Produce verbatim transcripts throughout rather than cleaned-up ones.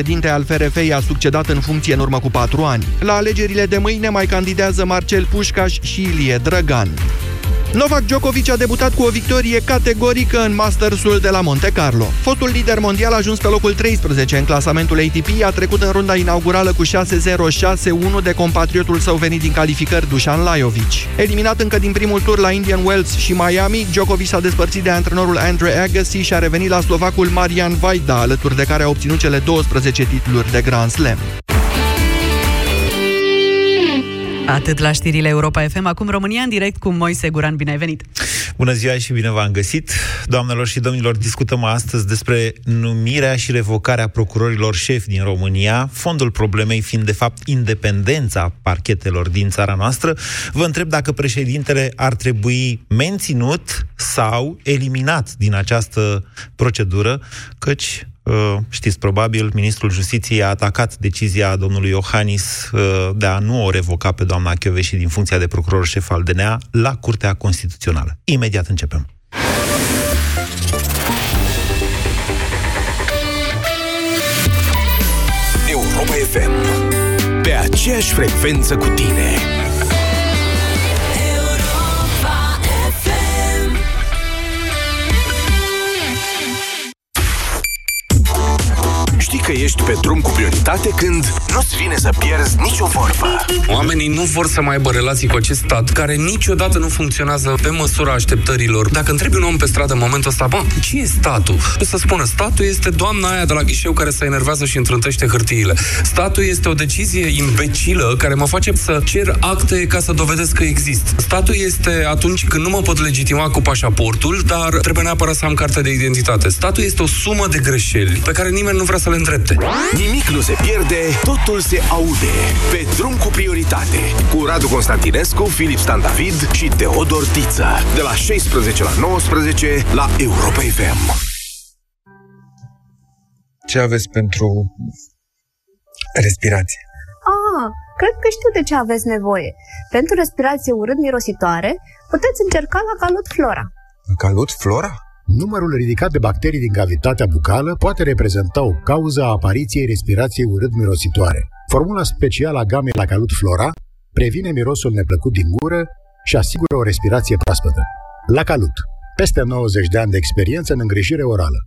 președinte al F R F i-a succedat în funcție în urmă cu patru ani. La alegerile de mâine mai candidează Marcel Pușcaș și Ilie Drăgan. Novak Djokovic a debutat cu o victorie categorică în Mastersul de la Monte Carlo. Fostul lider mondial a ajuns pe locul treisprezece în clasamentul A T P, a trecut în runda inaugurală cu șase zero șase unu de compatriotul său venit din calificări, Dusan Lajovic. Eliminat încă din primul tur la Indian Wells și Miami, Djokovic s-a despărțit de antrenorul Andre Agassi și a revenit la slovacul Marian Vajda, alături de care a obținut cele douăsprezece titluri de Grand Slam. Atât la știrile Europa F M, acum România în direct cu Moise Guran. Bine ai venit! Bună ziua și bine v-am găsit! Doamnelor și domnilor, discutăm astăzi despre numirea și revocarea procurorilor șefi din România, fondul problemei fiind de fapt independența parchetelor din țara noastră. Vă întreb dacă președintele ar trebui menținut sau eliminat din această procedură, căci... știți, probabil, ministrul Justiției a atacat decizia domnului Iohannis de a nu o revoca pe doamna Kövesi din funcția de procuror șef al D N A la Curtea Constituțională. Imediat începem. Europa F M. Pe aceeași frecvență cu tine. Știi că ești pe drum cu prioritate când nu-ți vine să pierzi nicio vorbă. Oamenii nu vor să mai aibă relații cu acest stat care niciodată nu funcționează pe măsura așteptărilor. Dacă întrebi un om pe stradă în momentul ăsta, bă, ce e statul? O să spună, statul este doamna aia de la ghișeu care se enervează și întrântește hârtiile. Statul este o decizie imbecilă care mă face să cer acte ca să dovedesc că există. Statul este atunci când nu mă pot legitima cu pașaportul, dar trebuie neapărat să am cartea de identitate. Statul este o sumă de greșeli pe care nimeni nu vrea să le îndrepte. Nimic nu se pierde, totul se aude. Pe drum cu prioritate, cu Radu Constantinescu, Filip Stan David și Teodor Tiță. De la șaisprezece la nouăsprezece la Europa F M. Ce aveți pentru respirație? Ah, cred că știu de ce aveți nevoie. Pentru respirație urât-mirositoare, puteți încerca la Calut Flora. Calut Flora? Numărul ridicat de bacterii din cavitatea bucală poate reprezenta o cauză a apariției respirației urât-mirositoare. Formula specială a gamei la Calut Flora previne mirosul neplăcut din gură și asigură o respirație proaspătă. La Calut. Peste nouăzeci de ani de experiență în îngrijire orală.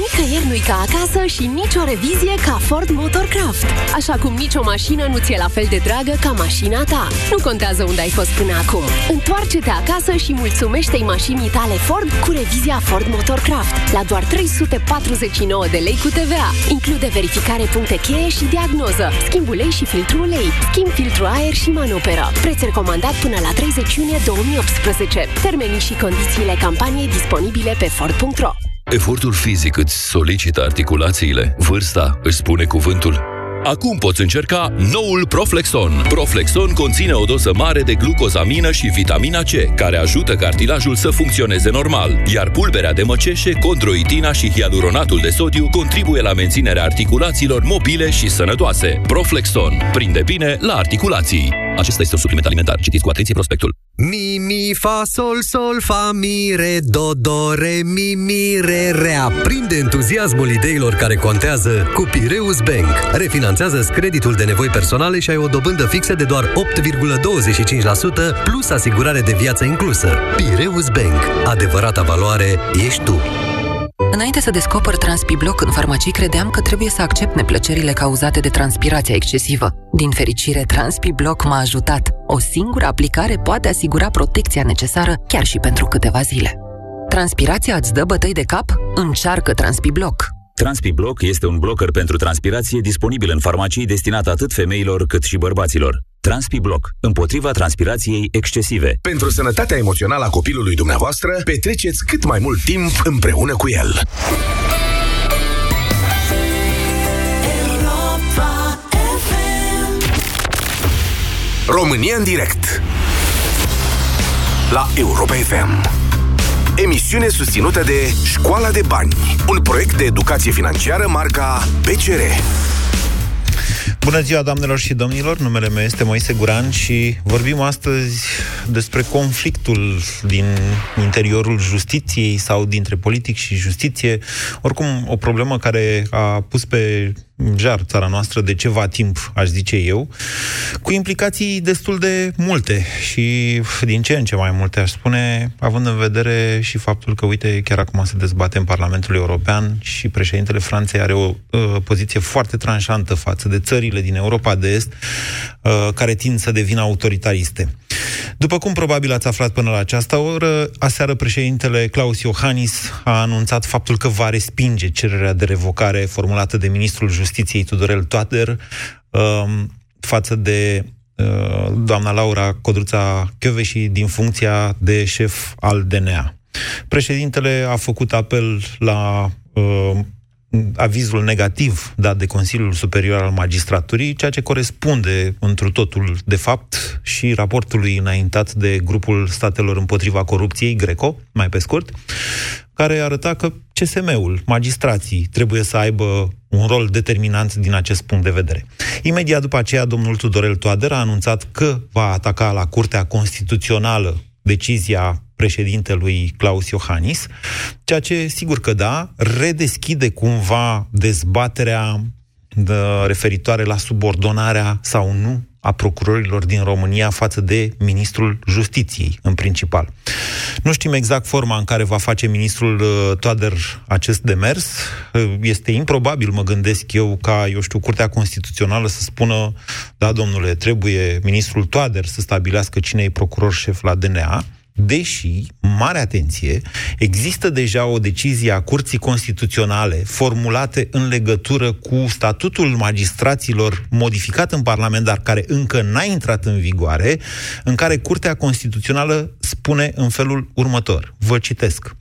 Nicăieri nu-i ca acasă și nicio revizie ca Ford Motorcraft. Așa cum nicio mașină nu ți-e la fel de dragă ca mașina ta. Nu contează unde ai fost până acum. Întoarce-te acasă și mulțumește-i mașinii tale Ford cu revizia Ford Motorcraft la doar trei sute patruzeci și nouă de lei cu T V A. Include verificare puncte cheie și diagnoză, schimb ulei și filtru ulei, schimb filtru aer și manoperă. Preț recomandat până la treizeci iunie două mii optsprezece. Termenii și condițiile campaniei disponibile pe Ford punct ro. Efortul fizic îți solicită articulațiile. Vârsta își spune cuvântul. Acum poți încerca noul Proflexon. Proflexon conține o doză mare de glucozamină și vitamina C, care ajută cartilajul să funcționeze normal, iar pulberea de măceșe, condroitina și hialuronatul de sodiu contribuie la menținerea articulațiilor mobile și sănătoase. Proflexon. Prinde bine la articulații. Acesta este un supliment alimentar. Citiți cu atenție prospectul. Mi, mi, fa, sol, sol, fa, mi, re, do, do, re, mi, mi, re, re. Aprinde entuziasmul ideilor care contează cu Piraeus Bank. Refinanțează-ți creditul de nevoi personale și ai o dobândă fixă de doar opt virgulă douăzeci și cinci la sută plus asigurare de viață inclusă. Piraeus Bank. Adevărata valoare ești tu. Înainte să descoper Transpibloc în farmacii, credeam că trebuie să accept neplăcerile cauzate de transpirația excesivă. Din fericire, Transpibloc m-a ajutat. O singură aplicare poate asigura protecția necesară chiar și pentru câteva zile. Transpirația îți dă bătăi de cap? Încearcă Transpibloc! Transpibloc este un blocker pentru transpirație disponibil în farmacii, destinat atât femeilor cât și bărbaților. Transpibloc. Împotriva transpirației excesive. Pentru sănătatea emoțională a copilului dumneavoastră, petreceți cât mai mult timp împreună cu el. România în direct la Europa F M. Emisiune susținută de Școala de Bani, un proiect de educație financiară marca B C R. Bună ziua, doamnelor și domnilor! Numele meu este Moise Guran și vorbim astăzi despre conflictul din interiorul justiției sau dintre politic și justiție. Oricum, o problemă care a pus pe jar țara noastră de ceva timp, aș zice eu, cu implicații destul de multe și din ce în ce mai multe, aș spune, având în vedere și faptul că, uite, chiar acum se dezbate în Parlamentul European și președintele Franței are o uh, poziție foarte tranșantă față de țările din Europa de Est, uh, care tind să devină autoritariste. După cum probabil ați aflat până la această oră, aseară președintele Klaus Iohannis a anunțat faptul că va respinge cererea de revocare formulată de ministrul Justiției Tudorel Toader față de doamna Laura Codruța-Kövesi din funcția de șef al D N A. Președintele a făcut apel la avizul negativ dat de Consiliul Superior al Magistraturii, ceea ce corespunde întru totul, de fapt, și raportului înaintat de Grupul Statelor împotriva corupției, Greco, mai pe scurt, care arăta că C S M-ul, magistrații, trebuie să aibă un rol determinant din acest punct de vedere. Imediat după aceea, domnul Tudorel Toader a anunțat că va ataca la Curtea Constituțională decizia președintelui Klaus Iohannis, ceea ce, sigur că da, redeschide cumva dezbaterea de referitoare la subordonarea sau nu a procurorilor din România față de ministrul Justiției, în principal. Nu știm exact forma în care va face ministrul Toader acest demers. Este improbabil, mă gândesc eu, ca, eu știu, Curtea Constituțională să spună, da, domnule, trebuie ministrul Toader să stabilească cine e procuror șef la D N A, deși, mare atenție, există deja o decizie a Curții Constituționale formulate în legătură cu statutul magistraților modificat în Parlament, dar care încă n-a intrat în vigoare, în care Curtea Constituțională spune în felul următor. Vă citesc.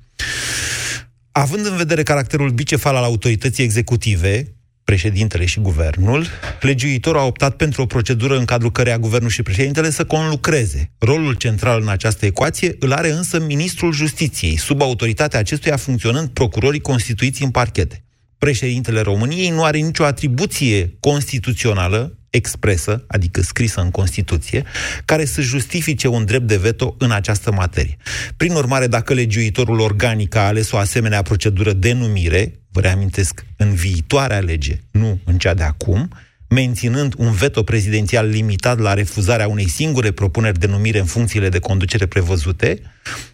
Având în vedere caracterul bicefal al autorității executive, președintele și guvernul, legiuitorul a optat pentru o procedură în cadrul căreia guvernul și președintele să conlucreze. Rolul central în această ecuație îl are însă ministrul Justiției, sub autoritatea acestuia funcționând procurorii constituiți în parchete. Președintele României nu are nicio atribuție constituțională expresă, adică scrisă în Constituție, care să justifice un drept de veto în această materie. Prin urmare, dacă legiuitorul organic a ales o asemenea procedură de numire, vă reamintesc, în viitoarea lege, nu în cea de acum, menținând un veto prezidențial limitat la refuzarea unei singure propuneri de numire în funcțiile de conducere prevăzute,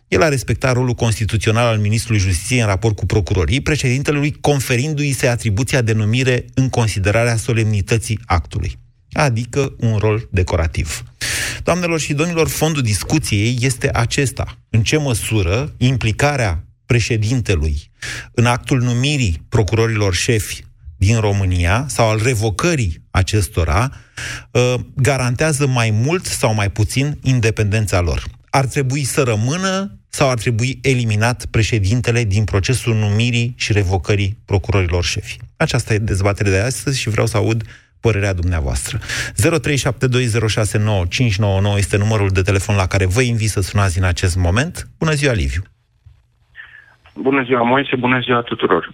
el a respectat rolul constituțional al ministrului Justiției în raport cu procurorii, președintelui conferindu-i se atribuția de numire în considerarea solemnității actului, adică un rol decorativ. Doamnelor și domnilor, fondul discuției este acesta. În ce măsură implicarea președintelui în actul numirii procurorilor șefi din România sau al revocării acestora garantează mai mult sau mai puțin independența lor? Ar trebui să rămână sau ar trebui eliminat președintele din procesul numirii și revocării procurorilor șefi? Aceasta e dezbaterea de astăzi și vreau să aud părerea dumneavoastră. zero trei șapte doi zero șase nouă cinci nouă nouă este numărul de telefon la care vă invit să sunați în acest moment. Bună ziua, Liviu! Bună ziua, Moise, bună ziua tuturor!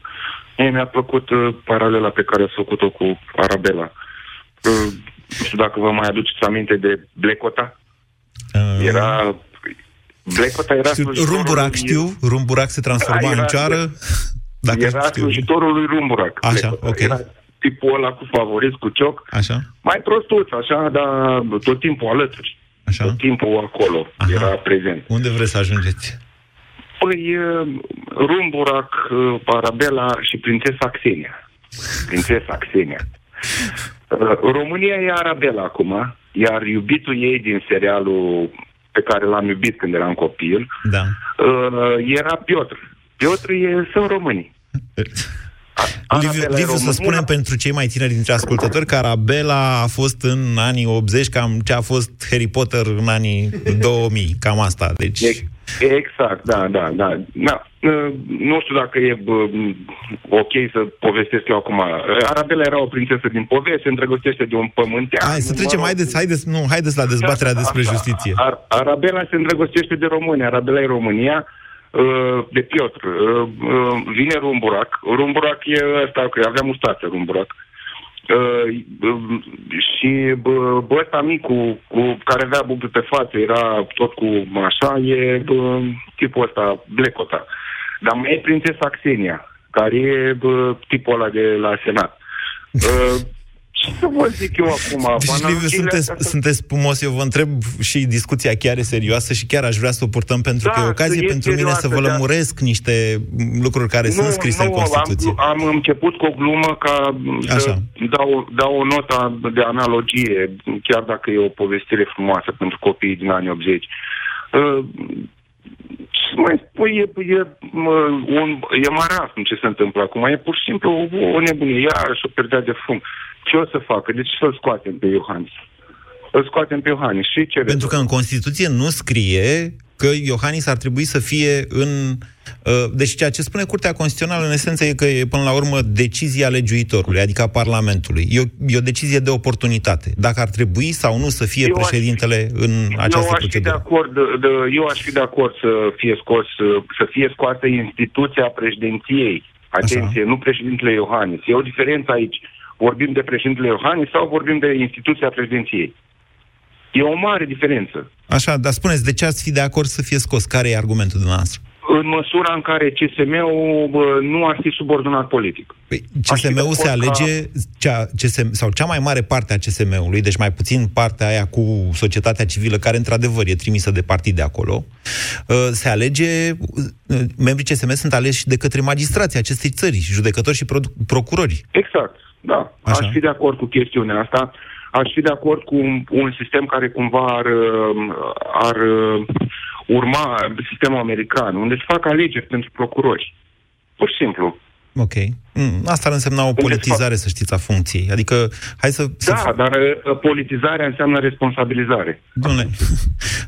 Ei, mi-a plăcut uh, paralela pe care a făcut-o cu Arabela. Uh, nu știu dacă vă mai aduceți aminte de Blecota. Uh, era... Blecota era... Rumburac, știu, Rumburac se transforma era, în ceară. Dacă era slujitorul lui Rumburac. Așa, ok. Era tipul ăla cu favoriți, cu cioc. Așa. Mai prostuț, așa, dar tot timpul alături. Așa. Tot timpul acolo. Aha. Era prezent. Unde vreți să ajungeți? Păi, Rumburac, Arabela și Prințesa Xenia. Prințesa Xenia. România e Arabela acum, iar iubitul ei din serialul pe care l-am iubit când eram copil, da, era Piotr. Piotr e, sunt românii. Liviu, Liviu să spunem pentru cei mai tineri dintre ascultători că Arabela a fost în anii optzeci, cam ce a fost Harry Potter în anii două mii, cam asta. Deci... Exact, da, da, da, da. Nu știu dacă e ok să povestesc eu acum. Arabela era o prințesă din poveste, se îndrăgostește de un pământean. Hai să trecem, haideți, haideți, nu, haideți la dezbaterea despre justiție. Ar, Arabela se îndrăgostește de România, Arabela e România, de Piotr. Vine Rumburac, Rumburac e ăsta, că avea mustață Rumburac. Uh, uh, și bă, ăsta micu cu care avea bublu pe față, era tot cu așa, e bă, tipul ăsta, Blecota. Dar mai e Prințesa Xenia, care e bă, tipul ăla de la Senat. Uh, ce să vă zic eu acum? Deci, sunteți, sunteți pumos, eu vă întreb și discuția chiar e serioasă și chiar aș vrea să o purtăm pentru da, că e ocazie pentru mine să vă lămuresc niște lucruri care nu, sunt scrise nu, în Constituție. Am, am început cu o glumă ca să dau, dau o notă de analogie, chiar dacă e o povestire frumoasă pentru copiii din anii optzeci. Uh, Ce mai spui, e, e, un, e marasm ce se întâmplă acum. E pur și simplu o, o nebunie. Iarăși o pierdea de fum. Ce o să facă? Deci să-l scoatem pe Iohannis. Îl scoatem pe Iohannis. Și ce Pentru că în Constituție nu scrie că Iohannis ar trebui să fie în... Uh, deci ceea ce spune Curtea Constituțională în esență e că e până la urmă decizia legiuitorului, adică a Parlamentului. E o, e o decizie de oportunitate. Dacă ar trebui sau nu să fie eu președintele fi, în această eu procedură. De acord, de, de, eu aș fi de acord să fie scos, să fie scoasă instituția președinției. Atenție, Așa. Nu președintele Iohannis. E o diferență aici. Vorbim de președintele Iohannis sau vorbim de instituția președinției? E o mare diferență. Așa, dar spuneți, de ce ați fi de acord să fie scos? Care e argumentul dumneavoastră? În măsura în care C S M-ul nu ar fi subordonat politic. Păi, C S M-ul se alege, ca... cea, C S M, sau cea mai mare parte a C S M-ului, deci mai puțin partea aia cu societatea civilă, care într-adevăr e trimisă de partide acolo, se alege, membrii C S M sunt aleși de către magistrații acestei țări, judecători și procurori. Exact, da. Așa. Aș fi de acord cu chestiunea asta. Aș fi de acord cu un, un sistem care cumva ar, ar urma sistemul american, unde se fac alegeri pentru procurori. Pur și simplu. Ok. Mm, asta ar însemna o politizare, să știți, a funcției. Adică, hai să... Da, să... dar politizarea înseamnă responsabilizare. Dom'le,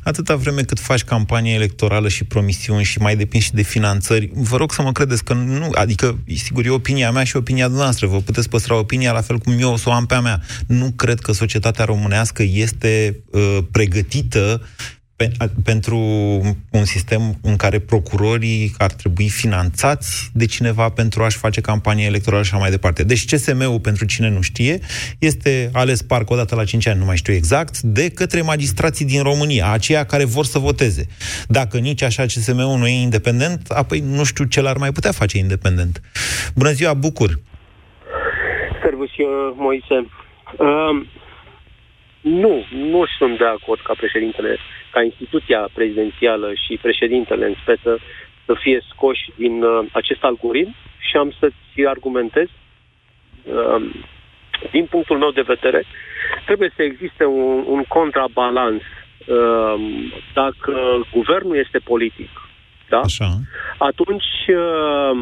atâta vreme cât faci campanie electorală și promisiuni și mai depinde și de finanțări, vă rog să mă credeți că nu... Adică, sigur, e opinia mea și opinia dumneavoastră. Vă puteți păstra opinia la fel cum eu o să o am pe a mea. Nu cred că societatea românească este uh, pregătită pentru un sistem în care procurorii ar trebui finanțați de cineva pentru a-și face campanie electorală și așa mai departe. Deci C S M-ul, pentru cine nu știe, este ales parcă o dată la cinci ani, nu mai știu exact, de către magistrații din România, aceia care vor să voteze. Dacă nici așa C S M-ul nu e independent, apoi nu știu ce l-ar mai putea face independent. Bună ziua, Bucur! Servus, eu, Moise. Uh, nu, nu sunt de acord ca președintele ca instituția prezidențială și președintele în speță să fie scoși din uh, acest algoritm și am să-ți argumentez. Uh, din punctul meu de vedere, trebuie să existe un, un contrabalans. Uh, dacă guvernul este politic, da? Așa. Atunci uh,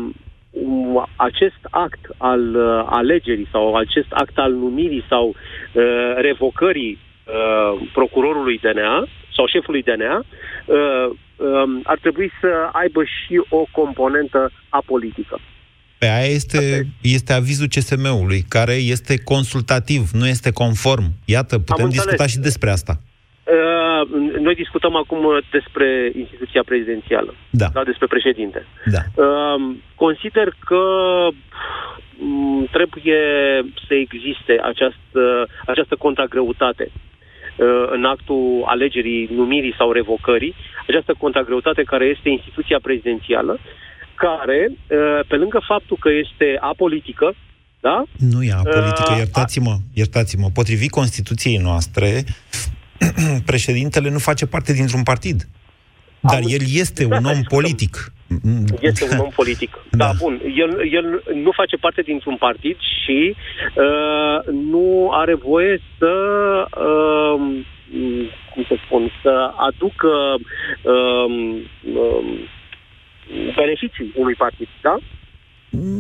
acest act al uh, alegerii sau acest act al numirii sau uh, revocării uh, procurorului D N A sau șefului D N A, ar trebui să aibă și o componentă apolitică. Pe aia este, este avizul C S M-ului, care este consultativ, nu este conform. Iată, putem discuta și despre asta. Noi discutăm acum despre instituția prezidențială, da. Da, despre președinte. Da. Consider că trebuie să existe această, această contragreutate în actul alegerii, numirii sau revocării, această contragreutate care este instituția prezidențială, care, pe lângă faptul că este apolitică, da? Nu e apolitică, iertați-mă, iertați-mă. Potrivit Constituției noastre, președintele nu face parte dintr-un partid, dar Am el este un om politic. Este un om politic. Da, da, bun. El, el nu face parte dintr-un partid și uh, nu are voie să, uh, cum să spun, să aducă uh, uh, beneficii unui partid, da?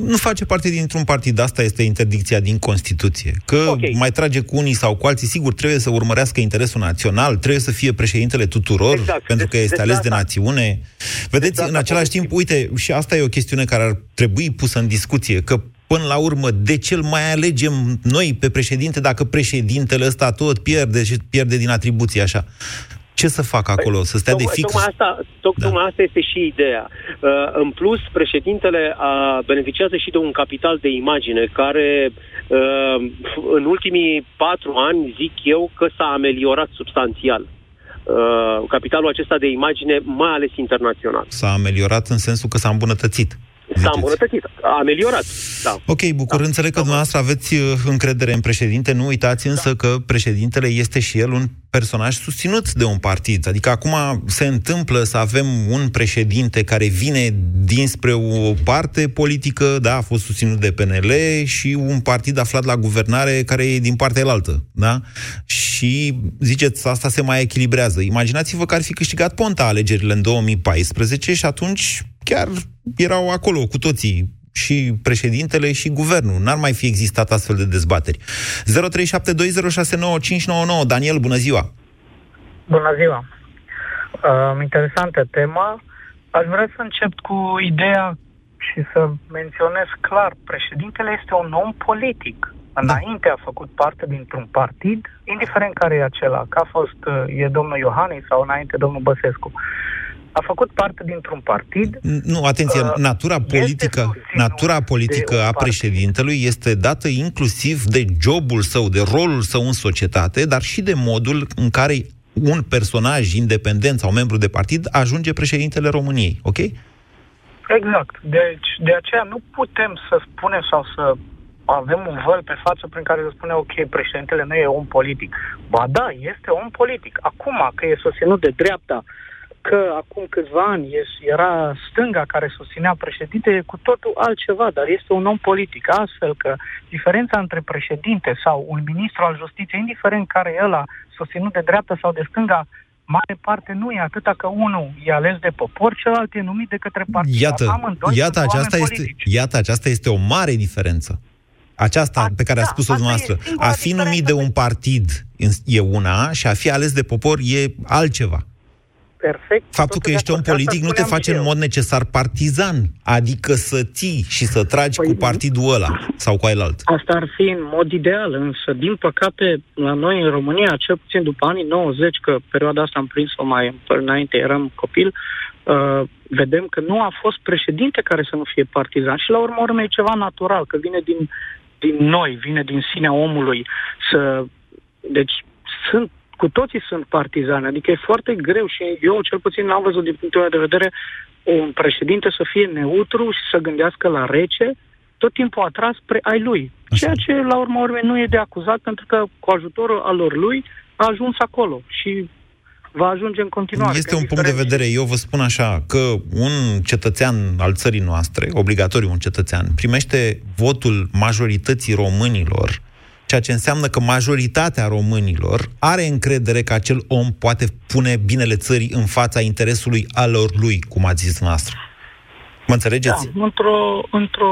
Nu face parte dintr-un partid, asta este interdicția din Constituție. Că okay. mai trage cu unii sau cu alții, sigur, trebuie să urmărească interesul național, trebuie să fie președintele tuturor, exact. pentru că este de ales de națiune. Vedeți, exact. în același timp, uite, și asta e o chestiune care ar trebui pusă în discuție, că până la urmă, de ce îl mai alegem noi pe președinte dacă președintele ăsta tot pierde și pierde din atribuții așa? Ce să fac acolo? Să stea de fix? Tocmai asta, tocmai da. asta este și ideea. În plus, președintele beneficiază și de un capital de imagine care În ultimii patru ani, zic eu, că s-a ameliorat substanțial capitalul acesta de imagine, mai ales internațional. S-a ameliorat în sensul că s-a îmbunătățit. Ziceți. S-a îmbunătățit, a ameliorat. Da. Ok, bucur, da. Înțeleg că dumneavoastră aveți încredere în președinte, nu uitați însă da. că președintele este și el un personaj susținut de un partid. Adică acum se întâmplă să avem un președinte care vine dinspre o parte politică, da, a fost susținut de P N L, și un partid aflat la guvernare care e din partea elaltă, da? Și ziceți, asta se mai echilibrează. Imaginați-vă că ar fi câștigat Ponta alegerile în două mii paisprezece și atunci chiar erau acolo cu toții, și președintele și guvernul. N-ar mai fi existat astfel de dezbateri. zero trei șapte doi zero șase nouă cinci nouă nouă. Daniel, bună ziua! Bună ziua! Uh, interesantă tema. Aș vrea să încep cu ideea și să menționez clar. Președintele este un om politic. Înainte da. a făcut parte dintr-un partid, indiferent care e acela, că a fost, e domnul Iohannis sau înainte domnul Băsescu. A făcut parte dintr-un partid... Nu, atenție, uh, natura politică, natura politică a președintelui este dată inclusiv de jobul său, de rolul său în societate, dar și de modul în care un personaj independent sau membru de partid ajunge președintele României, ok? Exact. Deci, de aceea nu putem să spunem sau să avem un văl pe față prin care se spune, ok, președintele nu e om politic. Ba da, este om politic. Acum, că e susținut de dreapta, că acum câțiva ani era stânga care susținea președinte, cu totul altceva, dar este un om politic. Astfel că diferența între președinte sau un ministru al justiției, indiferent care el a susținut de dreapta sau de stânga, mare parte nu e atâta că unul e ales de popor, celălalt e numit de către partid. Iată, iată, aceasta este, iată, aceasta este o mare diferență. Aceasta a, pe care da, a spus-o dumneavoastră. A fi numit de un partid e una și a fi ales de popor e altceva. Perfect. Faptul că ești om politic nu te face în mod necesar partizan, adică să ții și să tragi păi, cu partidul ăla sau cu alalt. Asta ar fi în mod ideal, însă din păcate la noi în România, cel puțin după anii nouăzeci, că perioada asta am prins-o mai înainte, eram copil, uh, vedem că nu a fost președinte care să nu fie partizan și la urmă urmă e ceva natural, că vine din, din noi, vine din sinea omului. Să... Deci sunt Cu toții sunt partizani, adică e foarte greu și eu cel puțin n-am văzut din punctul meu de vedere un președinte să fie neutru și să gândească la rece, tot timpul atras spre ai lui. Ceea ce la urma urmei nu e de acuzat, pentru că cu ajutorul alor lui a ajuns acolo și va ajunge în continuare. Este un punct de vedere, eu vă spun așa, că un cetățean al țării noastre, obligatoriu un cetățean, primește votul majorității românilor, ceea ce înseamnă că majoritatea românilor are încredere că acel om poate pune binele țării în fața interesului alor lui, cum a zis noastră. Mă înțelegeți? Da, într-o... într-o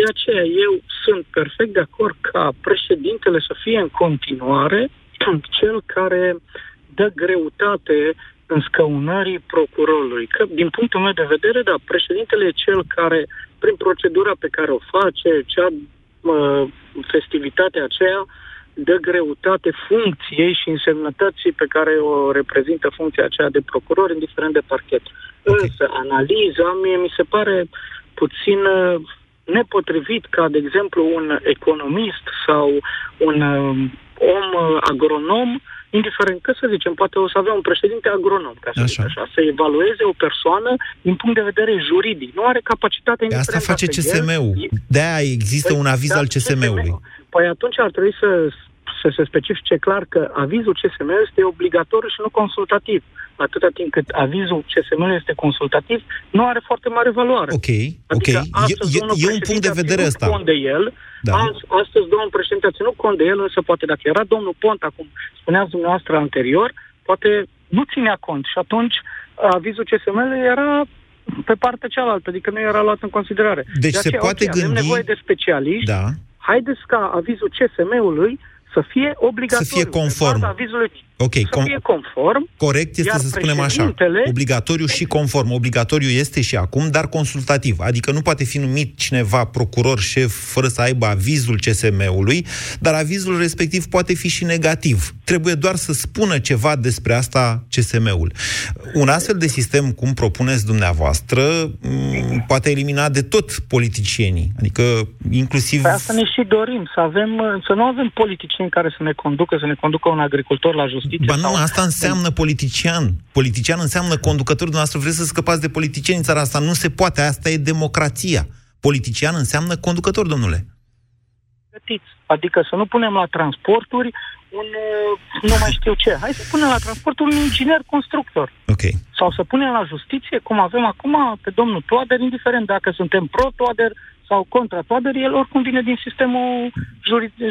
de aceea eu sunt perfect de acord ca președintele să fie în continuare cel care dă greutate în scăunării procurorului. Că, din punctul meu de vedere, da, președintele e cel care, prin procedura pe care o face, cea... festivitatea aceea dă greutate funcției și însemnătății pe care o reprezintă funcția aceea de procuror, indiferent de parchet. Okay. Însă, analiza mie mi se pare puțin nepotrivit ca, de exemplu, un economist sau un om agronom, indiferent că să zicem, poate o să avea un președinte agronom, ca să așa. Zic așa, să evalueze o persoană din punct de vedere juridic. Nu are capacitatea indiferent. Asta face C S M-ul. El. De-aia există păi, un aviz da, al C S M-ului. C S M-ul. Păi atunci ar trebui să, să se specifice clar că avizul C S M-ului este obligatoriu și nu consultativ. Atâta timp cât avizul C S M-ului este consultativ, nu are foarte mare valoare. Ok, adică ok. Astăzi, eu, eu, e un punct de vedere ăsta. Da. Astăzi domnul președinte a ținut cont de el, însă poate dacă era domnul Ponta, cum spuneați dumneavoastră anterior, poate nu ținea cont și atunci avizul C S M-ului era pe partea cealaltă, adică nu era luat în considerare. Deci se poate okay, gândi... Avem nevoie de specialiști, da. Haideți ca avizul C S M-ului să fie obligatoriu. Să fie conform. Avizului Okay, să fie conform. Corect este să spunem așa, obligatoriu și conform. Obligatoriu este și acum, dar consultativ. Adică nu poate fi numit cineva procuror șef fără să aibă avizul C S M-ului, dar avizul respectiv poate fi și negativ. Trebuie doar să spună ceva despre asta C S M-ul. Un astfel de sistem, cum propuneți dumneavoastră, m- poate elimina de tot politicienii. Adică inclusiv... Pe asta ne și dorim, să avem, să nu avem politicieni care să ne conducă, să ne conducă un agricultor la justiție. Ba nu, asta înseamnă politician. Politician înseamnă conducător. Dumneavoastră vreți să scăpați de politicieni în țara asta. Nu se poate, asta e democrația. Politician înseamnă conducător, domnule. Adică să nu punem la transporturi un, nu mai știu ce. Hai să punem la transporturi un inginer constructor. Okay. Sau să punem la justiție, cum avem acum pe domnul Toader, indiferent dacă suntem pro-Toader sau contra Toader, el oricum vine din sistemul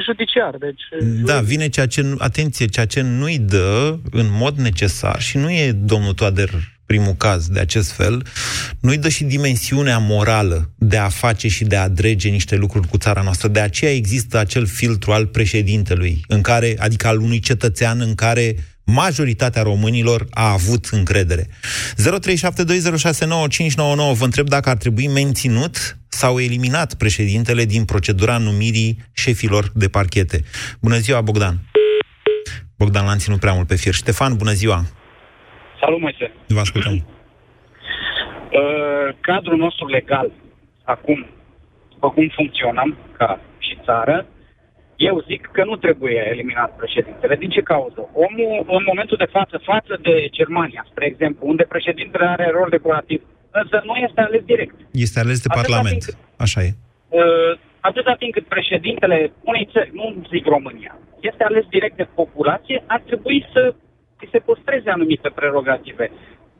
judiciar. Deci, da, vine ceea ce, atenție, ceea ce nu-i dă în mod necesar, și nu e domnul Toader primul caz de acest fel, nu-i dă și dimensiunea morală de a face și de a drege niște lucruri cu țara noastră. De aceea există acel filtru al președintelui, în care, adică al unui cetățean în care majoritatea românilor a avut încredere. zero trei șapte doi zero șase nouă cinci nouă nouă. Vă întreb dacă ar trebui menținut sau eliminat președintele din procedura numirii șefilor de parchete. Bună ziua, Bogdan! Bogdan l-a ținut prea mult pe fir. Ștefan, bună ziua! Salut, Moise! Vă ascultăm! Uh, cadrul nostru legal, acum, după cum funcționăm ca și țară, eu zic că nu trebuie eliminat președintele. Din ce cauză? Omul, în momentul de față, față de Germania, spre exemplu, unde președintele are rol decorativ, însă nu este ales direct. Este ales de atâta Parlament. Cât, Așa e. Uh, atâta timp cât președintele unei țări, nu zic România, este ales direct de populație, ar trebui să se păstreze anumite prerogative.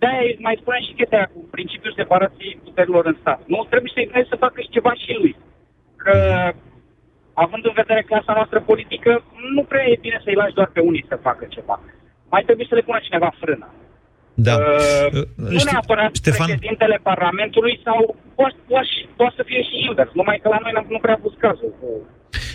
De-aia mai spunem și chestia cu principiul separației puterilor în stat. Nu trebuie să-i dai să facă și ceva și lui. Că, având în vedere clasa noastră politică, nu prea e bine să-i lași doar pe unii să facă ceva. Mai trebuie să le pună cineva frână. Da. Uh, nu neapărat Ștefan... președintele Parlamentului sau poate să fie și Ilders, numai că la noi nu prea a fost cazul cu...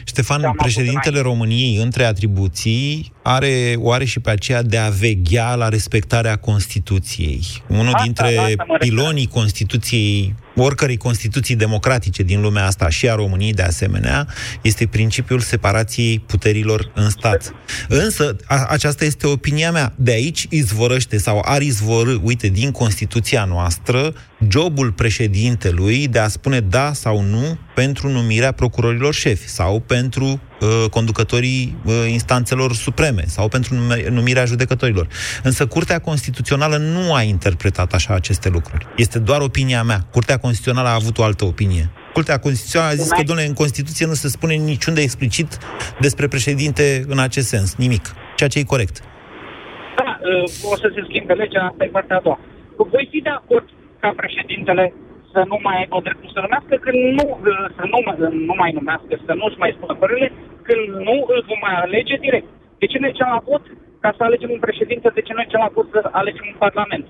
Ștefan, președintele României, între atribuții, are, o are și pe aceea de a veghea la respectarea Constituției. Unul asta, dintre asta pilonii Constituției, oricărei Constituții democratice din lumea asta și a României de asemenea, este principiul separației puterilor în stat. Însă, a, aceasta este opinia mea. De aici izvorăște sau ar izvorâ, uite, din Constituția noastră, jobul președintelui de a spune da sau nu pentru numirea procurorilor șefi sau pentru uh, conducătorii uh, instanțelor supreme sau pentru numirea judecătorilor. Însă Curtea Constituțională nu a interpretat așa aceste lucruri. Este doar opinia mea. Curtea Constituțională a avut o altă opinie. Curtea Constituțională a zis că, domnule, în Constituție nu se spune niciunde explicit despre președinte în acest sens. Nimic. Ceea ce e corect. Da, uh, o să se schimbe legea, asta e partea a doua. Voi fi de acord ca președintele să nu mai aibă dreptul să numească, când nu, să nu, nu mai numească, să nu-și mai spună părerile, când nu îl vom mai alege direct. De ce noi cea la vot ca să alegem un președinte? De ce noi cea la vot să alegem un parlament?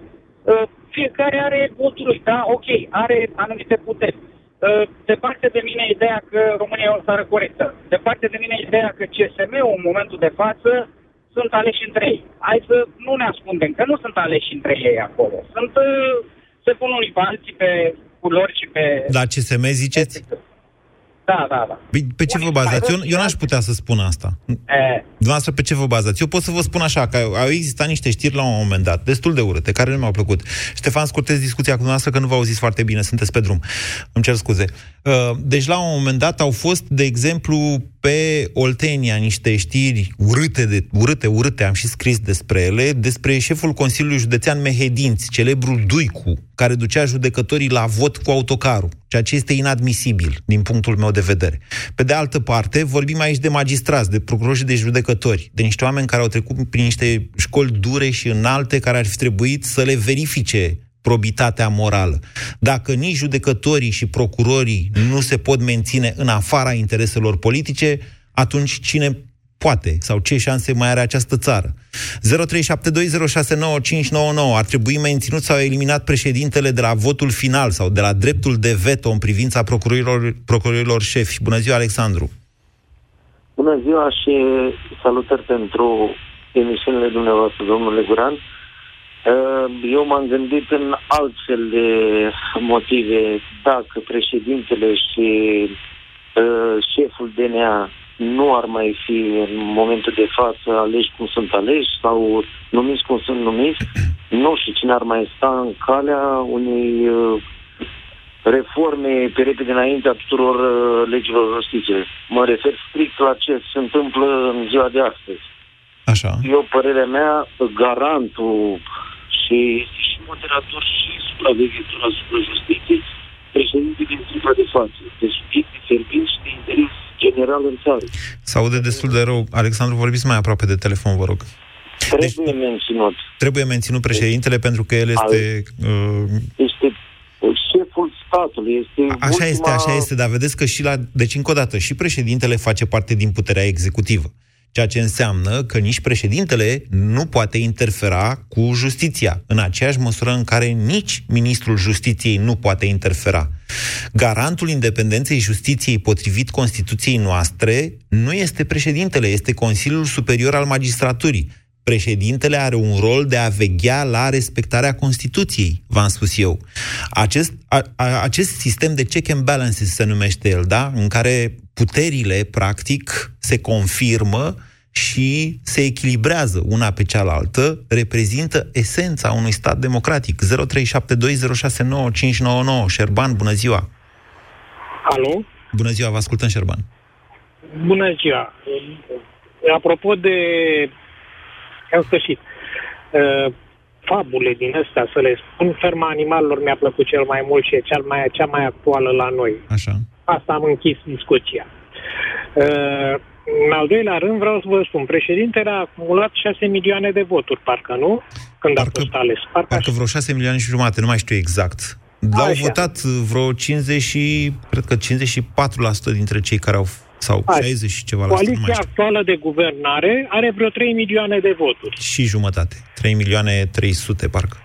Fiecare are votul lui, da? Ok, are anumite puteri. Departe de mine ideea că România e o țară corectă. Departe de mine ideea că C S M-ul în momentul de față sunt aleși între ei. Hai să nu ne ascundem că nu sunt aleși între ei acolo. Sunt... se pun unii pe alții, pe culori și pe... La C S M ziceți? Da, da, da. Pe ce unii vă bazați? Eu, eu n-aș putea să spun asta. Dumneavoastră, pe ce vă bazați? Eu pot să vă spun așa, că au existat niște știri la un moment dat, destul de urâte, care nu mi-au plăcut. Ștefan, scurtez discuția cu dumneavoastră, că nu v-au zis foarte bine, sunteți pe drum. Îmi cer scuze. Deci, la un moment dat, au fost, de exemplu, pe Oltenia niște știri urâte, de, urâte, urâte, am și scris despre ele, despre șeful Consiliului Județean Mehedinți, celebrul Duicu, care ducea judecătorii la vot cu autocarul, ceea ce este inadmisibil, din punctul meu de vedere. Pe de altă parte, vorbim aici de magistrați, de procurori și de judecători, de niște oameni care au trecut prin niște școli dure și înalte, care ar fi trebuit să le verifice probitatea morală. Dacă nici judecătorii și procurorii nu se pot menține în afara intereselor politice, atunci cine poate sau ce șanse mai are această țară? zero trei șapte doi zero șase nouă cinci nouă nouă. Ar trebui menținut sau eliminat președintele de la votul final sau de la dreptul de veto în privința procurorilor, procurorilor șefi. Bună ziua, Alexandru! Bună ziua și salutări pentru emisiunile dumneavoastră, domnule Guran. Eu m-am gândit în altfel motive. Dacă președintele și șeful D N A nu ar mai fi în momentul de față aleși cum sunt aleși sau numiți cum sunt numiți, nu știu cine ar mai sta în calea unei reforme pe repede înainte a tuturor legilor justiției. Mă refer strict la ce se întâmplă în ziua de astăzi. Așa. Eu, părerea mea, garantul și, și moderator și supraveghetor asupra justiției, președintele în clipa de față. Deci, de servici de interes general în țară. Se aude destul de rău. Alexandru, vorbiți mai aproape de telefon, vă rog. Deci, trebuie menținut. Trebuie menținut președintele deci, pentru că el este... Uh... Este șeful statului. Este așa ultima... este, așa este, dar vedeți că și la... Deci, încă o dată, și președintele face parte din puterea executivă. Ceea ce înseamnă că nici președintele nu poate interfera cu justiția, în aceeași măsură în care nici ministrul justiției nu poate interfera. Garantul independenței justiției potrivit Constituției noastre nu este președintele, este Consiliul Superior al Magistraturii. Președintele are un rol de a veghea la respectarea Constituției, v-am spus eu. Acest, a, a, acest sistem de check and balances se numește el, da? În care puterile, practic, se confirmă și se echilibrează una pe cealaltă, reprezintă esența unui stat democratic. zero trei șapte doi zero șase nouă cinci nouă nouă. Șerban, bună ziua! Alo? Bună ziua, vă ascultăm, Șerban. Bună ziua! Apropo de... în sfârșit, uh, fabule din astea, să le spun, ferma animalelor mi-a plăcut cel mai mult și e cea mai, cea mai actuală la noi. Așa. Asta am închis discuția. Uh, în al doilea rând vreau să vă spun, președintele a acumulat șase milioane de voturi, parcă nu? Când parcă, a fost ales. Parcă, parcă vreo șase milioane și jumate, nu mai știu exact. L-au așa. Votat vreo cincizeci și, cred că cincizeci și patru la sută dintre cei care au sau șaizeci și ceva la sută. Coaliția actuală de guvernare are vreo trei milioane de voturi. Și jumătate. trei milioane trei sute, parcă.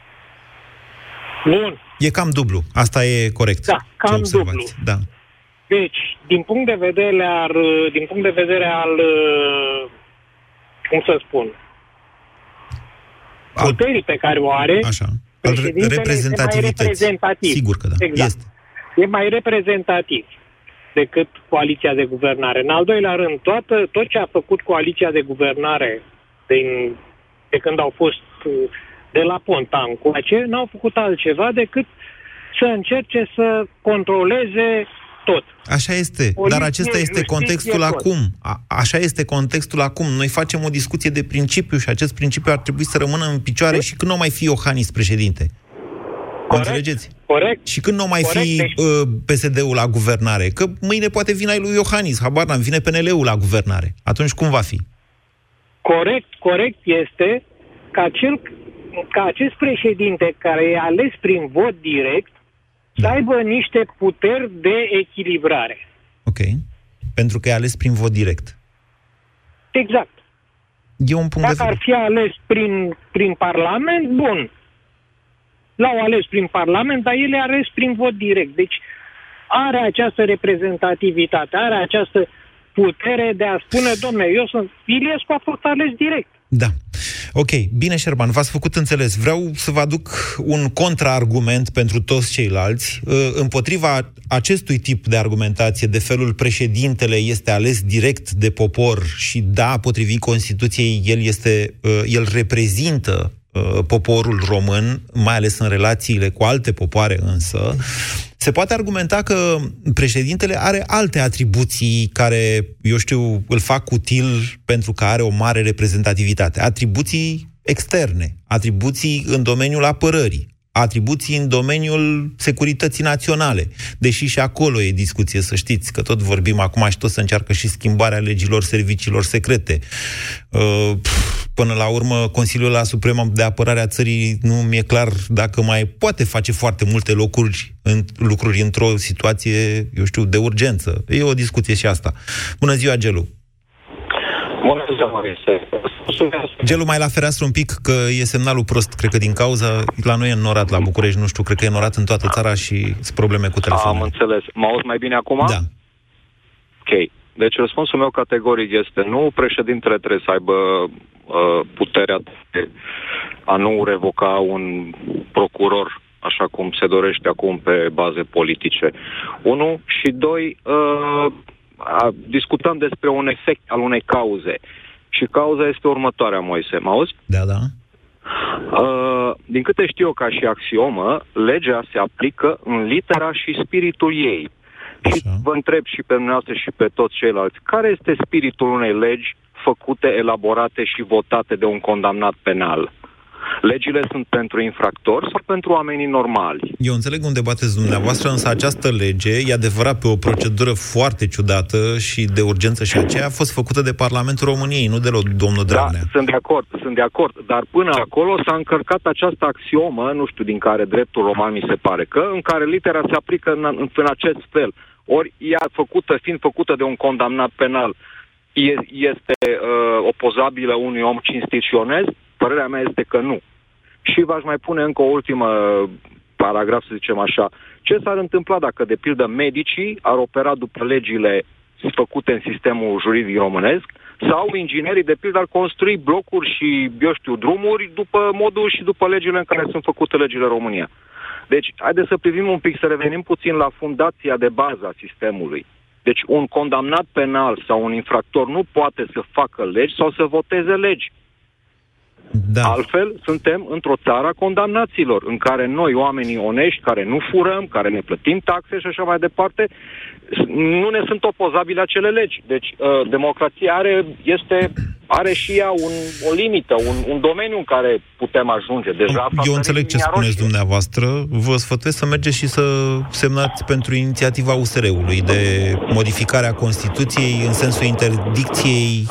Bun. E cam dublu. Asta e corect. Da, cam dublu. Da. Deci, din punct de vedere al, din punct de vedere al cum să spun, al... puterii pe care o are, așa. Reprezentativități. Reprezentativ. Sigur că da. Exact. Este. E mai reprezentativ decât coaliția de guvernare. În al doilea rând, toată, tot ce a făcut coaliția de guvernare din, de când au fost de la Ponta încoace, n-au făcut altceva decât să încerce să controleze tot. Așa este, poliție, dar acesta este contextul tot. Acum. A, așa este contextul acum. Noi facem o discuție de principiu și acest principiu ar trebui să rămână în picioare de? Și când nu mai fi Iohannis președinte. Corect, înțelegeți? Corect. Și când nu mai corect, fi deci... uh, P S D-ul la guvernare? Că mâine poate vine ai lui Iohannis, habar n-am, vine P N L-ul la guvernare. Atunci cum va fi? Corect, corect este ca, cel, ca acest președinte care e ales prin vot direct da. Să aibă niște puteri de echilibrare. Ok. Pentru că e ales prin vot direct. Exact. E un punct dacă ar fi ales prin, prin parlament, bun. L-au ales prin parlament, dar ele ales prin vot direct. Deci are această reprezentativitate, are această putere de a spune, domne, eu sunt Iliescu, a fost ales direct. Da. Ok, bine, Șerban, v-ați făcut înțeles. Vreau să vă aduc un contraargument pentru toți ceilalți. Împotriva acestui tip de argumentație, de felul președintele este ales direct de popor și, da, potrivit Constituției, el, este, el reprezintă poporul român, mai ales în relațiile cu alte popoare însă, se poate argumenta că președintele are alte atribuții care, eu știu, îl fac util pentru că are o mare reprezentativitate. Atribuții externe, atribuții în domeniul apărării, atribuții în domeniul securității naționale. Deși și acolo e discuție, să știți, că tot vorbim acum și tot se încearcă și schimbarea legilor serviciilor secrete. Până la urmă, Consiliul la Supremă de Apărare a Țării nu mi-e clar dacă mai poate face foarte multe locuri, în, lucruri într-o situație, eu știu, de urgență. E o discuție și asta. Bună ziua, Gelu! Bună ziua, Moise! Gelu, mai la fereastră un pic, că e semnalul prost, cred că din cauza, la noi e norat la București, nu știu, cred că e norat în toată țara și sunt probleme cu telefonul. Am înțeles. Mă auzi mai bine acum? Da. Ok. Deci răspunsul meu categoric este nu, președintele trebuie să aibă uh, puterea de a nu revoca un procuror așa cum se dorește acum pe baze politice. Unu. Și doi, uh, discutăm despre un efect al unei cauze. Și cauza este următoarea, Moise. Mă auzi? Da, da. Uh, din câte știu eu ca și axiomă, legea se aplică în litera și spiritul ei. Așa. Și vă întreb și pe dumneavoastră și pe toți ceilalți, care este spiritul unei legi făcute, elaborate și votate de un condamnat penal? Legile sunt pentru infractori sau pentru oamenii normali? Eu înțeleg unde bateți dumneavoastră, însă această lege, e adevărat, pe o procedură foarte ciudată și de urgență și aceea, a fost făcută de Parlamentul României, nu de domnul Dragnea. Da, sunt de acord, sunt de acord, dar până acolo s-a încărcat această axiomă, nu știu din care dreptul roman mi se pare că, în care litera se aplică în, în acest fel. Ori ea făcută, fiind făcută de un condamnat penal, este uh, opozabilă unui om cinstit și onest? Părerea mea este că nu. Și v-aș mai pune încă o ultimă paragraf, să zicem așa. Ce s-ar întâmpla dacă, de pildă, medicii ar opera după legile făcute în sistemul juridic românesc sau inginerii, de pildă, ar construi blocuri și, eu știu, drumuri după modul și după legile în care sunt făcute legile România? Deci, haideți să privim un pic, să revenim puțin la fundația de bază a sistemului. Deci, un condamnat penal sau un infractor nu poate să facă legi sau să voteze legi. Da. Altfel, suntem într-o țară a condamnaților, în care noi, oamenii onești, care nu furăm, care ne plătim taxe și așa mai departe, nu ne sunt opozabili acele legi. Deci, uh, democrația are, este, are și ea un, o limită, un, un domeniu în care putem ajunge. Deja, eu înțeleg ce spuneți roșie. Dumneavoastră. Vă sfătuiesc să mergeți și să semnați pentru inițiativa U S R-ului de modificarea Constituției în sensul interdicției...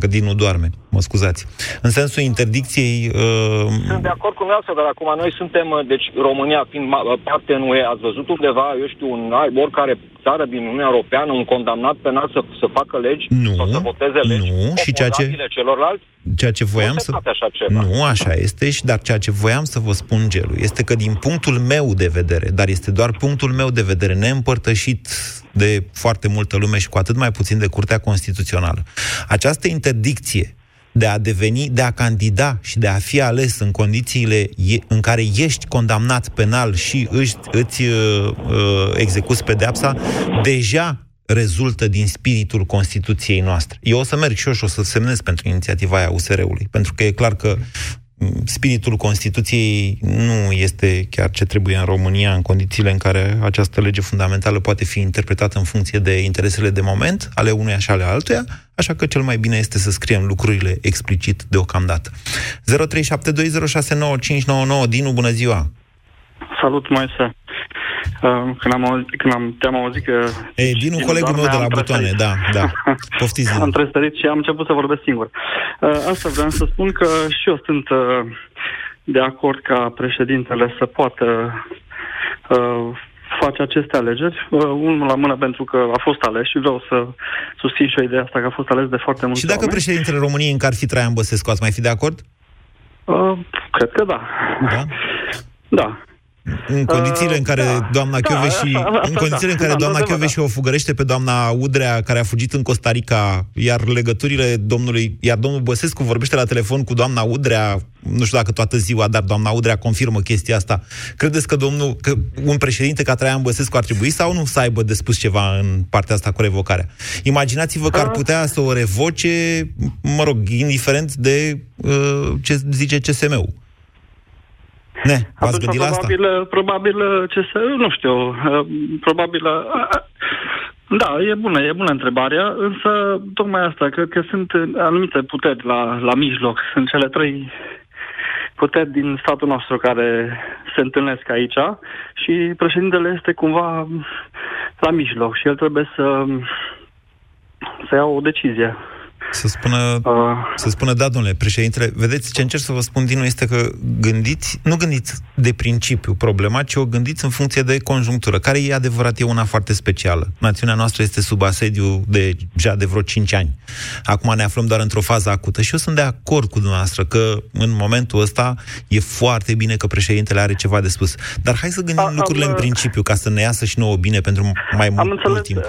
că din nu doarme, mă scuzați. În sensul interdicției... Uh... Sunt de acord cu dumneavoastră, dar acum noi suntem, deci România, fiind parte în U E, ați văzut undeva, eu știu, în oricare țară din Uniunea Europeană, un condamnat penal să, să facă legi, nu, sau să voteze legi, nu, și ceea ce, celorlalți? Ceea ce voiam să... Așa ceva. Nu, așa este, și dar ceea ce voiam să vă spun, Gelu, este că din punctul meu de vedere, dar este doar punctul meu de vedere, neîmpărtășit de foarte multă lume și cu atât mai puțin de Curtea Constituțională, această interdicție de a deveni, de a candida și de a fi ales în condițiile în care ești condamnat penal și își, îți uh, execuți pedeapsa, deja rezultă din spiritul Constituției noastre. Eu o să merg și eu și o să semnez pentru inițiativa aia U S R-ului, pentru că e clar că spiritul Constituției nu este chiar ce trebuie în România, în condițiile în care această lege fundamentală poate fi interpretată în funcție de interesele de moment, ale unuia și ale altuia, așa că cel mai bine este să scriem lucrurile explicit deocamdată. zero trei șapte doi zero șase nouă cinci nouă nouă. Dinu, bună ziua! Salut, Moise! Când am auzit, când am, te-am auzit că... Ei, din un colegul meu de la butoane, da, da. Poftiți. Am trăsărit și am început să vorbesc singur. Asta vreau să spun, că și eu sunt de acord ca președintele să poată face aceste alegeri, unul la mână pentru că a fost ales și vreau să susțin și eu ideea asta că a fost ales de foarte mulți. Și dacă oameni. Președintele României încă ar fi Traian Băsescu, ați mai fi de acord? Cred că da. Da? Da. În condițiile uh, în care da. doamna Covesi, da, în condițiile da. în care doamna Covesi da. o fugărește pe doamna Udrea, care a fugit în Costa Rica, iar legăturile domnului, iar domnul Băsescu vorbește la telefon cu doamna Udrea, nu știu dacă toată ziua, dar doamna Udrea confirmă chestia asta. Credeți că domnul că un președinte ca Traian Băsescu ar trebui sau nu să aibă de spus ceva în partea asta cu revocarea? Imaginați-vă că ar putea să o revoce, mă rog, indiferent de uh, ce zice C S M-ul. Ne, v-ați gândit la asta? Probabil, ce să, nu știu, probabil, da, e bună, e bună întrebarea, însă tocmai asta, cred că sunt anumite puteri la, la mijloc, sunt cele trei puteri din statul nostru care se întâlnesc aici și președintele este cumva la mijloc și el trebuie să, să ia o decizie. Să spună, uh. să spună, da, domnule președintele, vedeți, ce încerc să vă spun, Dinu, este că gândiți, nu gândiți de principiu problema, ci o gândiți în funcție de conjunctură, care e adevărat, e una foarte specială. Națiunea noastră este sub asediu deja de vreo cinci ani. Acum ne aflăm doar într-o fază acută și eu sunt de acord cu dumneavoastră că în momentul ăsta e foarte bine că președintele are ceva de spus. Dar hai să gândim a, lucrurile am, în principiu, ca să ne iasă și nouă bine pentru mai mult, am înțeles, mult timp.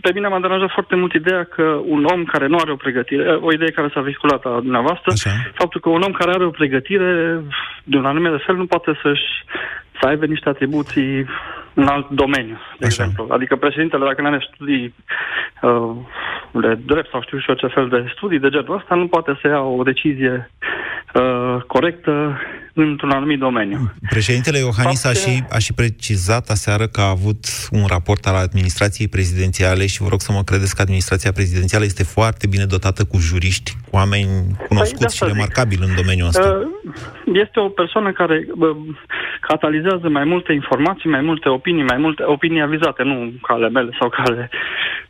Pe mine m-a deranjat foarte mult ideea că un om care nu are o pregătire, o idee care s-a vehiculat la dumneavoastră, așa, faptul că un om care are o pregătire de un anume de fel nu poate să-și să aibă niște atribuții în alt domeniu, de așa, exemplu. Adică președintele, dacă nu are studii uh, de drept sau știu și eu ce fel de studii de genul ăsta, nu poate să ia o decizie uh, corectă într-un anumit domeniu. Președintele Iohannis a și, a și precizat aseară că a avut un raport al administrației prezidențiale și vă rog să mă credeți că administrația prezidențială este foarte bine dotată cu juriști, cu oameni cunoscuți și remarcabili în domeniul ăsta. Este o persoană care catalizează mai multe informații, mai multe opinii, mai multe opinii avizate, nu ca ale mele sau ca ale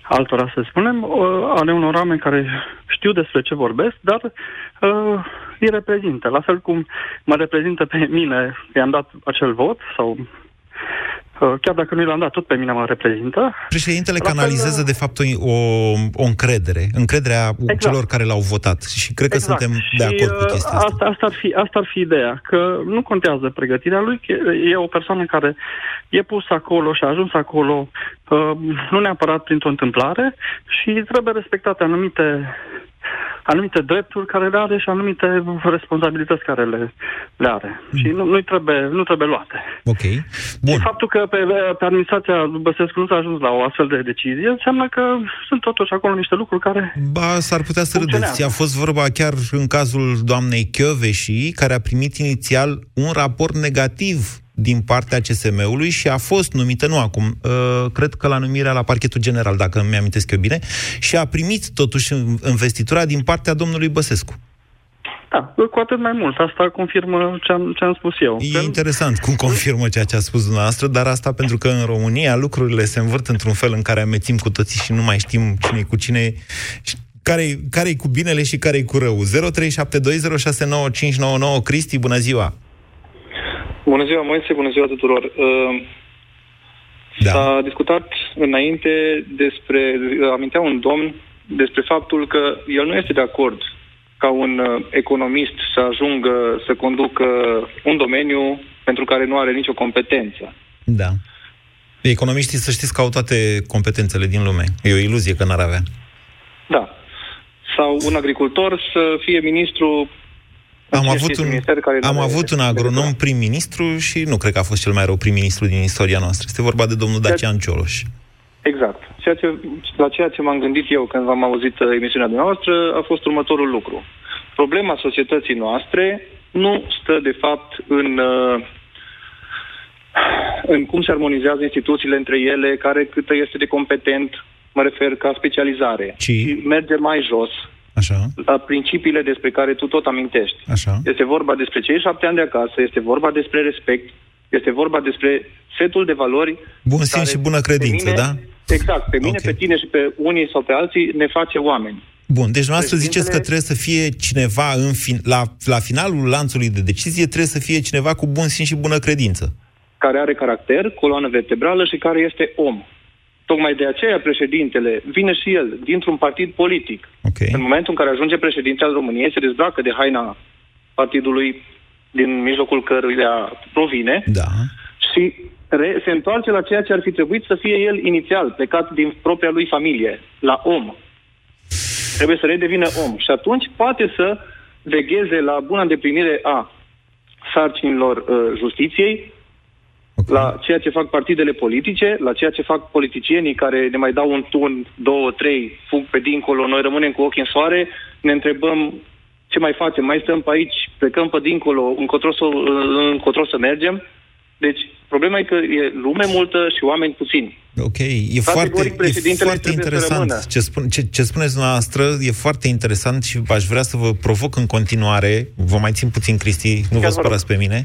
altora, să spunem, ale unor oameni care știu despre ce vorbesc, dar uh, îi reprezintă. La fel cum mă reprezintă pe mine, i-am dat acel vot, sau uh, chiar dacă nu i-l-am dat, tot pe mine mă reprezintă. Președintele la canalizează, fel, de fapt, o, o încredere, încrederea exact. celor care l-au votat. Și cred că exact. suntem de acord și, cu chestia asta. Asta, asta, ar fi, asta ar fi ideea, că nu contează pregătirea lui, că e o persoană care e pusă acolo și a ajuns acolo, uh, nu neapărat printr-o întâmplare, și trebuie respectate anumite... anumite drepturi care le are și anumite responsabilități care le, le are. Mm. Și nu, nu-i trebuie, nu trebuie luate. Ok. Bun. Faptul că pe, pe administrația Băsescu nu s-a ajuns la o astfel de decizie înseamnă că sunt totuși acolo niște lucruri care... Ba, s-ar putea să râdeți. A fost vorba chiar în cazul doamnei Kövesi, care a primit inițial un raport negativ din partea C S M-ului și a fost numită, nu acum, cred că la numirea la parchetul general, dacă îmi amintesc eu bine, și a primit totuși investitura din partea domnului Băsescu. Da, cu atât mai mult. Asta confirmă ce am, ce am spus eu. E că... interesant cum confirmă ceea ce a spus dumneavoastră, dar asta pentru că în România lucrurile se învârt într-un fel în care amețim cu toții și nu mai știm cine-i cu cine, care-i, care-i cu binele și care-i cu rău. zero trei șapte doi zero șase nouă cinci nouă nouă. Cristi, bună ziua! Bună ziua, Moise, bună ziua tuturor. Da. S-a discutat înainte despre, amintea un domn, despre faptul că el nu este de acord ca un economist să ajungă să conducă un domeniu pentru care nu are nicio competență. Da. Economiștii, să știți că au toate competențele din lume. E o iluzie că n-ar avea. Da. Sau un agricultor să fie ministru. Am avut un, am avut un agronom prim-ministru și nu cred că a fost cel mai rău prim-ministru din istoria noastră. Este vorba de domnul Dacian Cioloș. Exact. Ceea ce, la ceea ce m-am gândit eu când v-am auzit emisiunea dumneavoastră a fost următorul lucru. Problema societății noastre nu stă, de fapt, în, în cum se armonizează instituțiile între ele, care câtă este de competent, mă refer ca specializare. Ci merge mai jos. Așa. La principiile despre care tu tot amintești. Așa. Este vorba despre cei șapte ani de acasă, este vorba despre respect, este vorba despre setul de valori... Bun simț și bună credință, mine, da? Exact, pe mine, okay, pe tine și pe unii sau pe alții ne face oameni. Bun, deci dumneavoastră ziceți că trebuie să fie cineva, în fin- la, la finalul lanțului de decizie, trebuie să fie cineva cu bun simț și bună credință. Care are caracter, coloană vertebrală și care este om. Tocmai de aceea președintele vine și el dintr-un partid politic. Okay. În momentul în care ajunge președinte al României, se dezbracă de haina partidului din mijlocul căruia provine, da, și re- se întoarce la ceea ce ar fi trebuit să fie el inițial, plecat din propria lui familie, la om. Trebuie să redevină om și atunci poate să vegheze la buna îndeplinire a sarcinilor uh, justiției, okay, la ceea ce fac partidele politice, la ceea ce fac politicienii care ne mai dau un turn, două, trei, fug pe dincolo, noi rămânem cu ochii în soare, ne întrebăm ce mai facem, mai stăm pe aici, plecăm pe dincolo, încotro să, încotro să mergem. Deci, problema e că e lume multă și oameni puțini. Ok, e foarte, e foarte interesant ce, spune, ce, ce spuneți dumneavoastră, e foarte interesant și aș vrea să vă provoc în continuare, vă mai țin puțin, Cristi, nu vă spărați pe mine.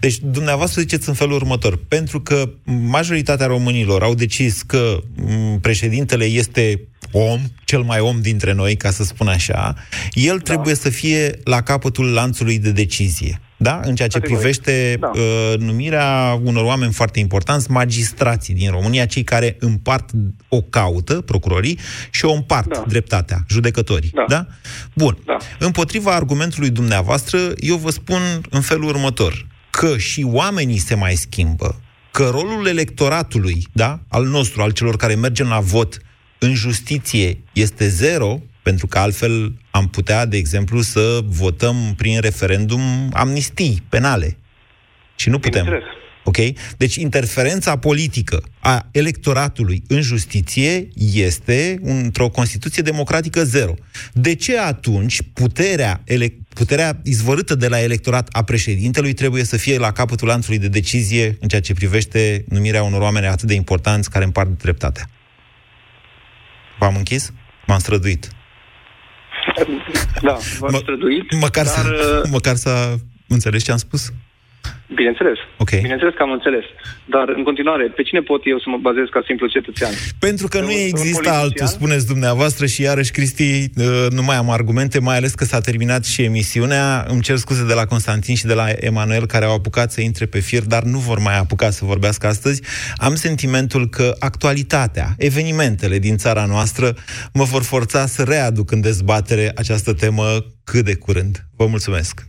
Deci, dumneavoastră ziceți în felul următor, pentru că majoritatea românilor au decis că m- președintele este om, cel mai om dintre noi, ca să spun așa, el da. trebuie să fie la capătul lanțului de decizie. Da? În ceea ce Categoric. privește da. uh, numirea unor oameni foarte importanți, magistrații din România, cei care împart o caută, procurorii, și o împart da. dreptatea, judecătorii. Da? da? Bun. Da. Împotriva argumentului dumneavoastră, eu vă spun în felul următor, că și oamenii se mai schimbă, că rolul electoratului, da, al nostru, al celor care mergem la vot în justiție, este zero, pentru că altfel am putea, de exemplu, să votăm prin referendum amnistii penale. Și nu putem. Ok? Deci interferența politică a electoratului în justiție este, într-o Constituție democratică, zero. De ce atunci puterea, ele- puterea izvorâtă de la electorat a președintelui trebuie să fie la capătul lanțului de decizie în ceea ce privește numirea unor oameni atât de importanți care împart dreptatea? V-am închis? M-am străduit. Da, v-am M- străduit. Măcar, dar... să, măcar să înțelegi ce am spus? Bineînțeles. Okay. Bineînțeles că am înțeles. Dar, în continuare, pe cine pot eu să mă bazez ca simplu cetățean? Pentru că de nu există altul, spuneți dumneavoastră, și iarăși, Cristi, nu mai am argumente, mai ales că s-a terminat și emisiunea. Îmi cer scuze de la Constantin și de la Emanuel, care au apucat să intre pe fir, dar nu vor mai apuca să vorbească astăzi. Am sentimentul că actualitatea, evenimentele din țara noastră, mă vor forța să readuc în dezbatere această temă cât de curând. Vă mulțumesc!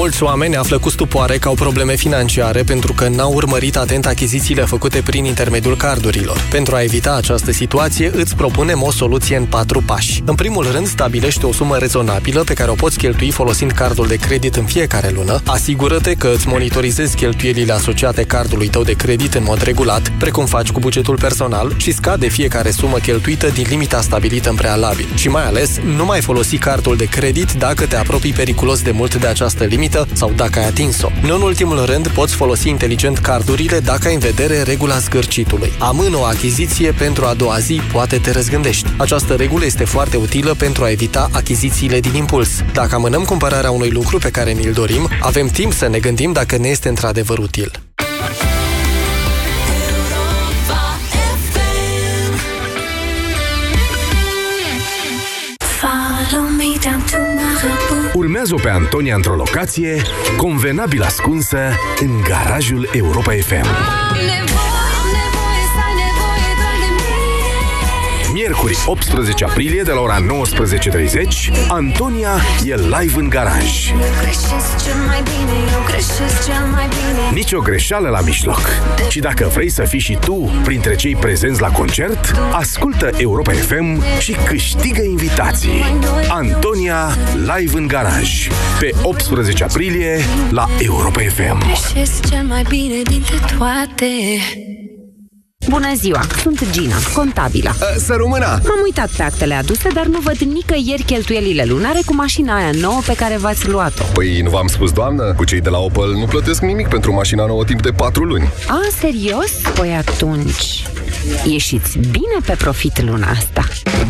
Mulți oameni află cu stupoare că au probleme financiare pentru că n-au urmărit atent achizițiile făcute prin intermediul cardurilor. Pentru a evita această situație, îți propunem o soluție în patru pași. În primul rând, stabilește o sumă rezonabilă pe care o poți cheltui folosind cardul de credit în fiecare lună. Asigură-te că îți monitorizezi cheltuielile asociate cardului tău de credit în mod regulat, precum faci cu bugetul personal, și scade fiecare sumă cheltuită din limita stabilită în prealabil. Și mai ales, nu mai folosi cardul de credit dacă te apropii periculos de mult de această limită sau dacă ai atins-o. Nu în ultimul rând, poți folosi inteligent cardurile dacă ai în vedere regula zgârcitului. Amână o achiziție pentru a doua zi, poate te răzgândești. Această regulă este foarte utilă pentru a evita achizițiile din impuls. Dacă amânăm cumpărarea unui lucru pe care ni-l dorim, avem timp să ne gândim dacă ne este într-adevăr util. Urmează-o pe Antonia într-o locație convenabil ascunsă în garajul Europa F M. Miercuri, optsprezece aprilie, de la ora nouăsprezece și treizeci, Antonia e live în garaj. Nici o greșeală la mijloc. Și dacă vrei să fii și tu printre cei prezenți la concert, ascultă Europa F M și câștigă invitații. Antonia, live în garaj, pe optsprezece aprilie, la Europa F M. Bună ziua, sunt Gina, contabila. Să rămână! M-am uitat pe actele aduse, dar nu văd nicăieri cheltuielile lunare cu mașina aia nouă pe care v-ați luat-o. Păi, nu v-am spus, doamnă? Cu cei de la Opel nu plătesc nimic pentru mașina nouă timp de patru luni. A, serios? Păi atunci, ieșiți bine pe profit luna asta.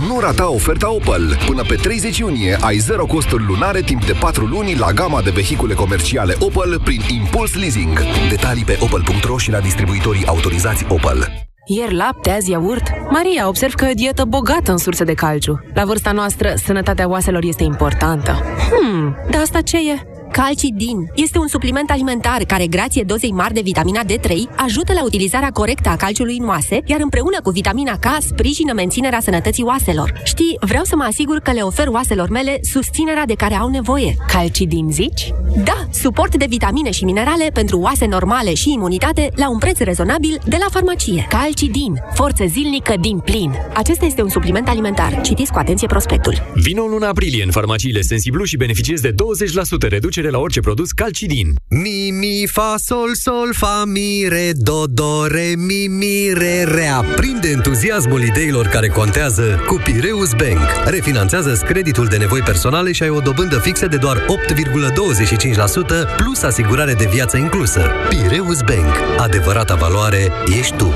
Nu rata oferta Opel. Până pe treizeci iunie ai zero costuri lunare timp de patru luni la gama de vehicule comerciale Opel prin Impuls Leasing. Detalii pe opel punct ro și la distribuitorii autorizați Opel. Ieri lapte, azi iaurt. Maria, observ că e o dietă bogată în surse de calciu. La vârsta noastră, sănătatea oaselor este importantă. Hmm, dar asta ce e? Calcidin este un supliment alimentar care, grație dozei mari de vitamina D trei, ajută la utilizarea corectă a calciului în oase, iar împreună cu vitamina K sprijină menținerea sănătății oaselor. Știi, vreau să mă asigur că le ofer oaselor mele susținerea de care au nevoie. Calcidin, zici? Da, suport de vitamine și minerale pentru oase normale și imunitate la un preț rezonabil de la farmacie. Calcidin, forță zilnică din plin. Acesta este un supliment alimentar. Citiți cu atenție prospectul. Vino în luna aprilie în farmaciile Sensiblu și beneficiezi de douăzeci la sută reducere la orice produs Calcidin. Mi, mi, fa, sol, sol, fa, mi, re, do, do, re, mi, mi, re, rea. Prinde entuziasmul ideilor care contează cu Piraeus Bank. Refinanțează-ți creditul de nevoi personale și ai o dobândă fixă de doar opt virgulă douăzeci și cinci la sută plus asigurare de viață inclusă. Piraeus Bank. Adevărata valoare ești tu.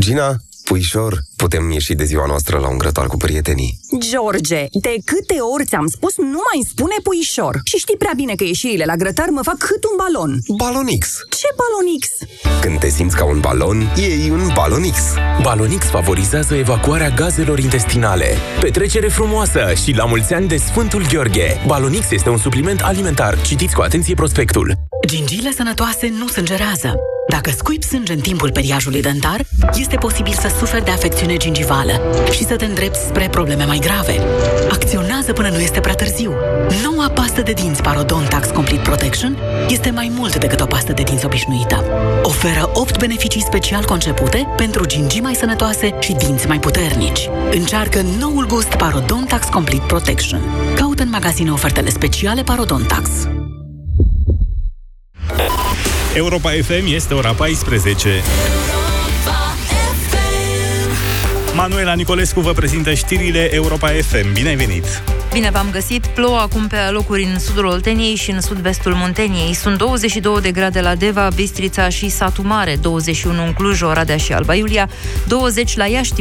Gina, Puișor, putem ieși de ziua noastră la un grătar cu prietenii. George, de câte ori ți-am spus, nu mai spune puișor. Și știi prea bine că ieșirile la grătar mă fac cât un balon. Balonix. Ce Balonix? Când te simți ca un balon, iei un Balonix. Balonix favorizează evacuarea gazelor intestinale. Petrecere frumoasă și la mulți ani de Sfântul Gheorghe. Balonix este un supliment alimentar. Citiți cu atenție prospectul. Gingiile sănătoase nu sângerează. Dacă scuipi sânge în timpul periajului dentar, este posibil să suferi de afecțiune gingivală și să te îndrepți spre probleme mai grave. Acționează până nu este prea târziu. Noua pastă de dinți Parodontax Complete Protection este mai mult decât o pastă de dinți obișnuită. Oferă opt beneficii special concepute pentru gingii mai sănătoase și dinți mai puternici. Încearcă noul gust Parodontax Complete Protection. Caută în magazine ofertele speciale Parodontax. Europa F M, este ora paisprezece. Manuela Nicolescu vă prezintă știrile Europa F M. Bine ai venit! Bine v-am găsit! Plouă acum pe alocuri în sudul Olteniei și în sud-vestul Munteniei. Sunt douăzeci și doi de grade la Deva, Bistrița și Satu Mare, douăzeci și unu în Cluj, Oradea și Alba Iulia, douăzeci la Iași,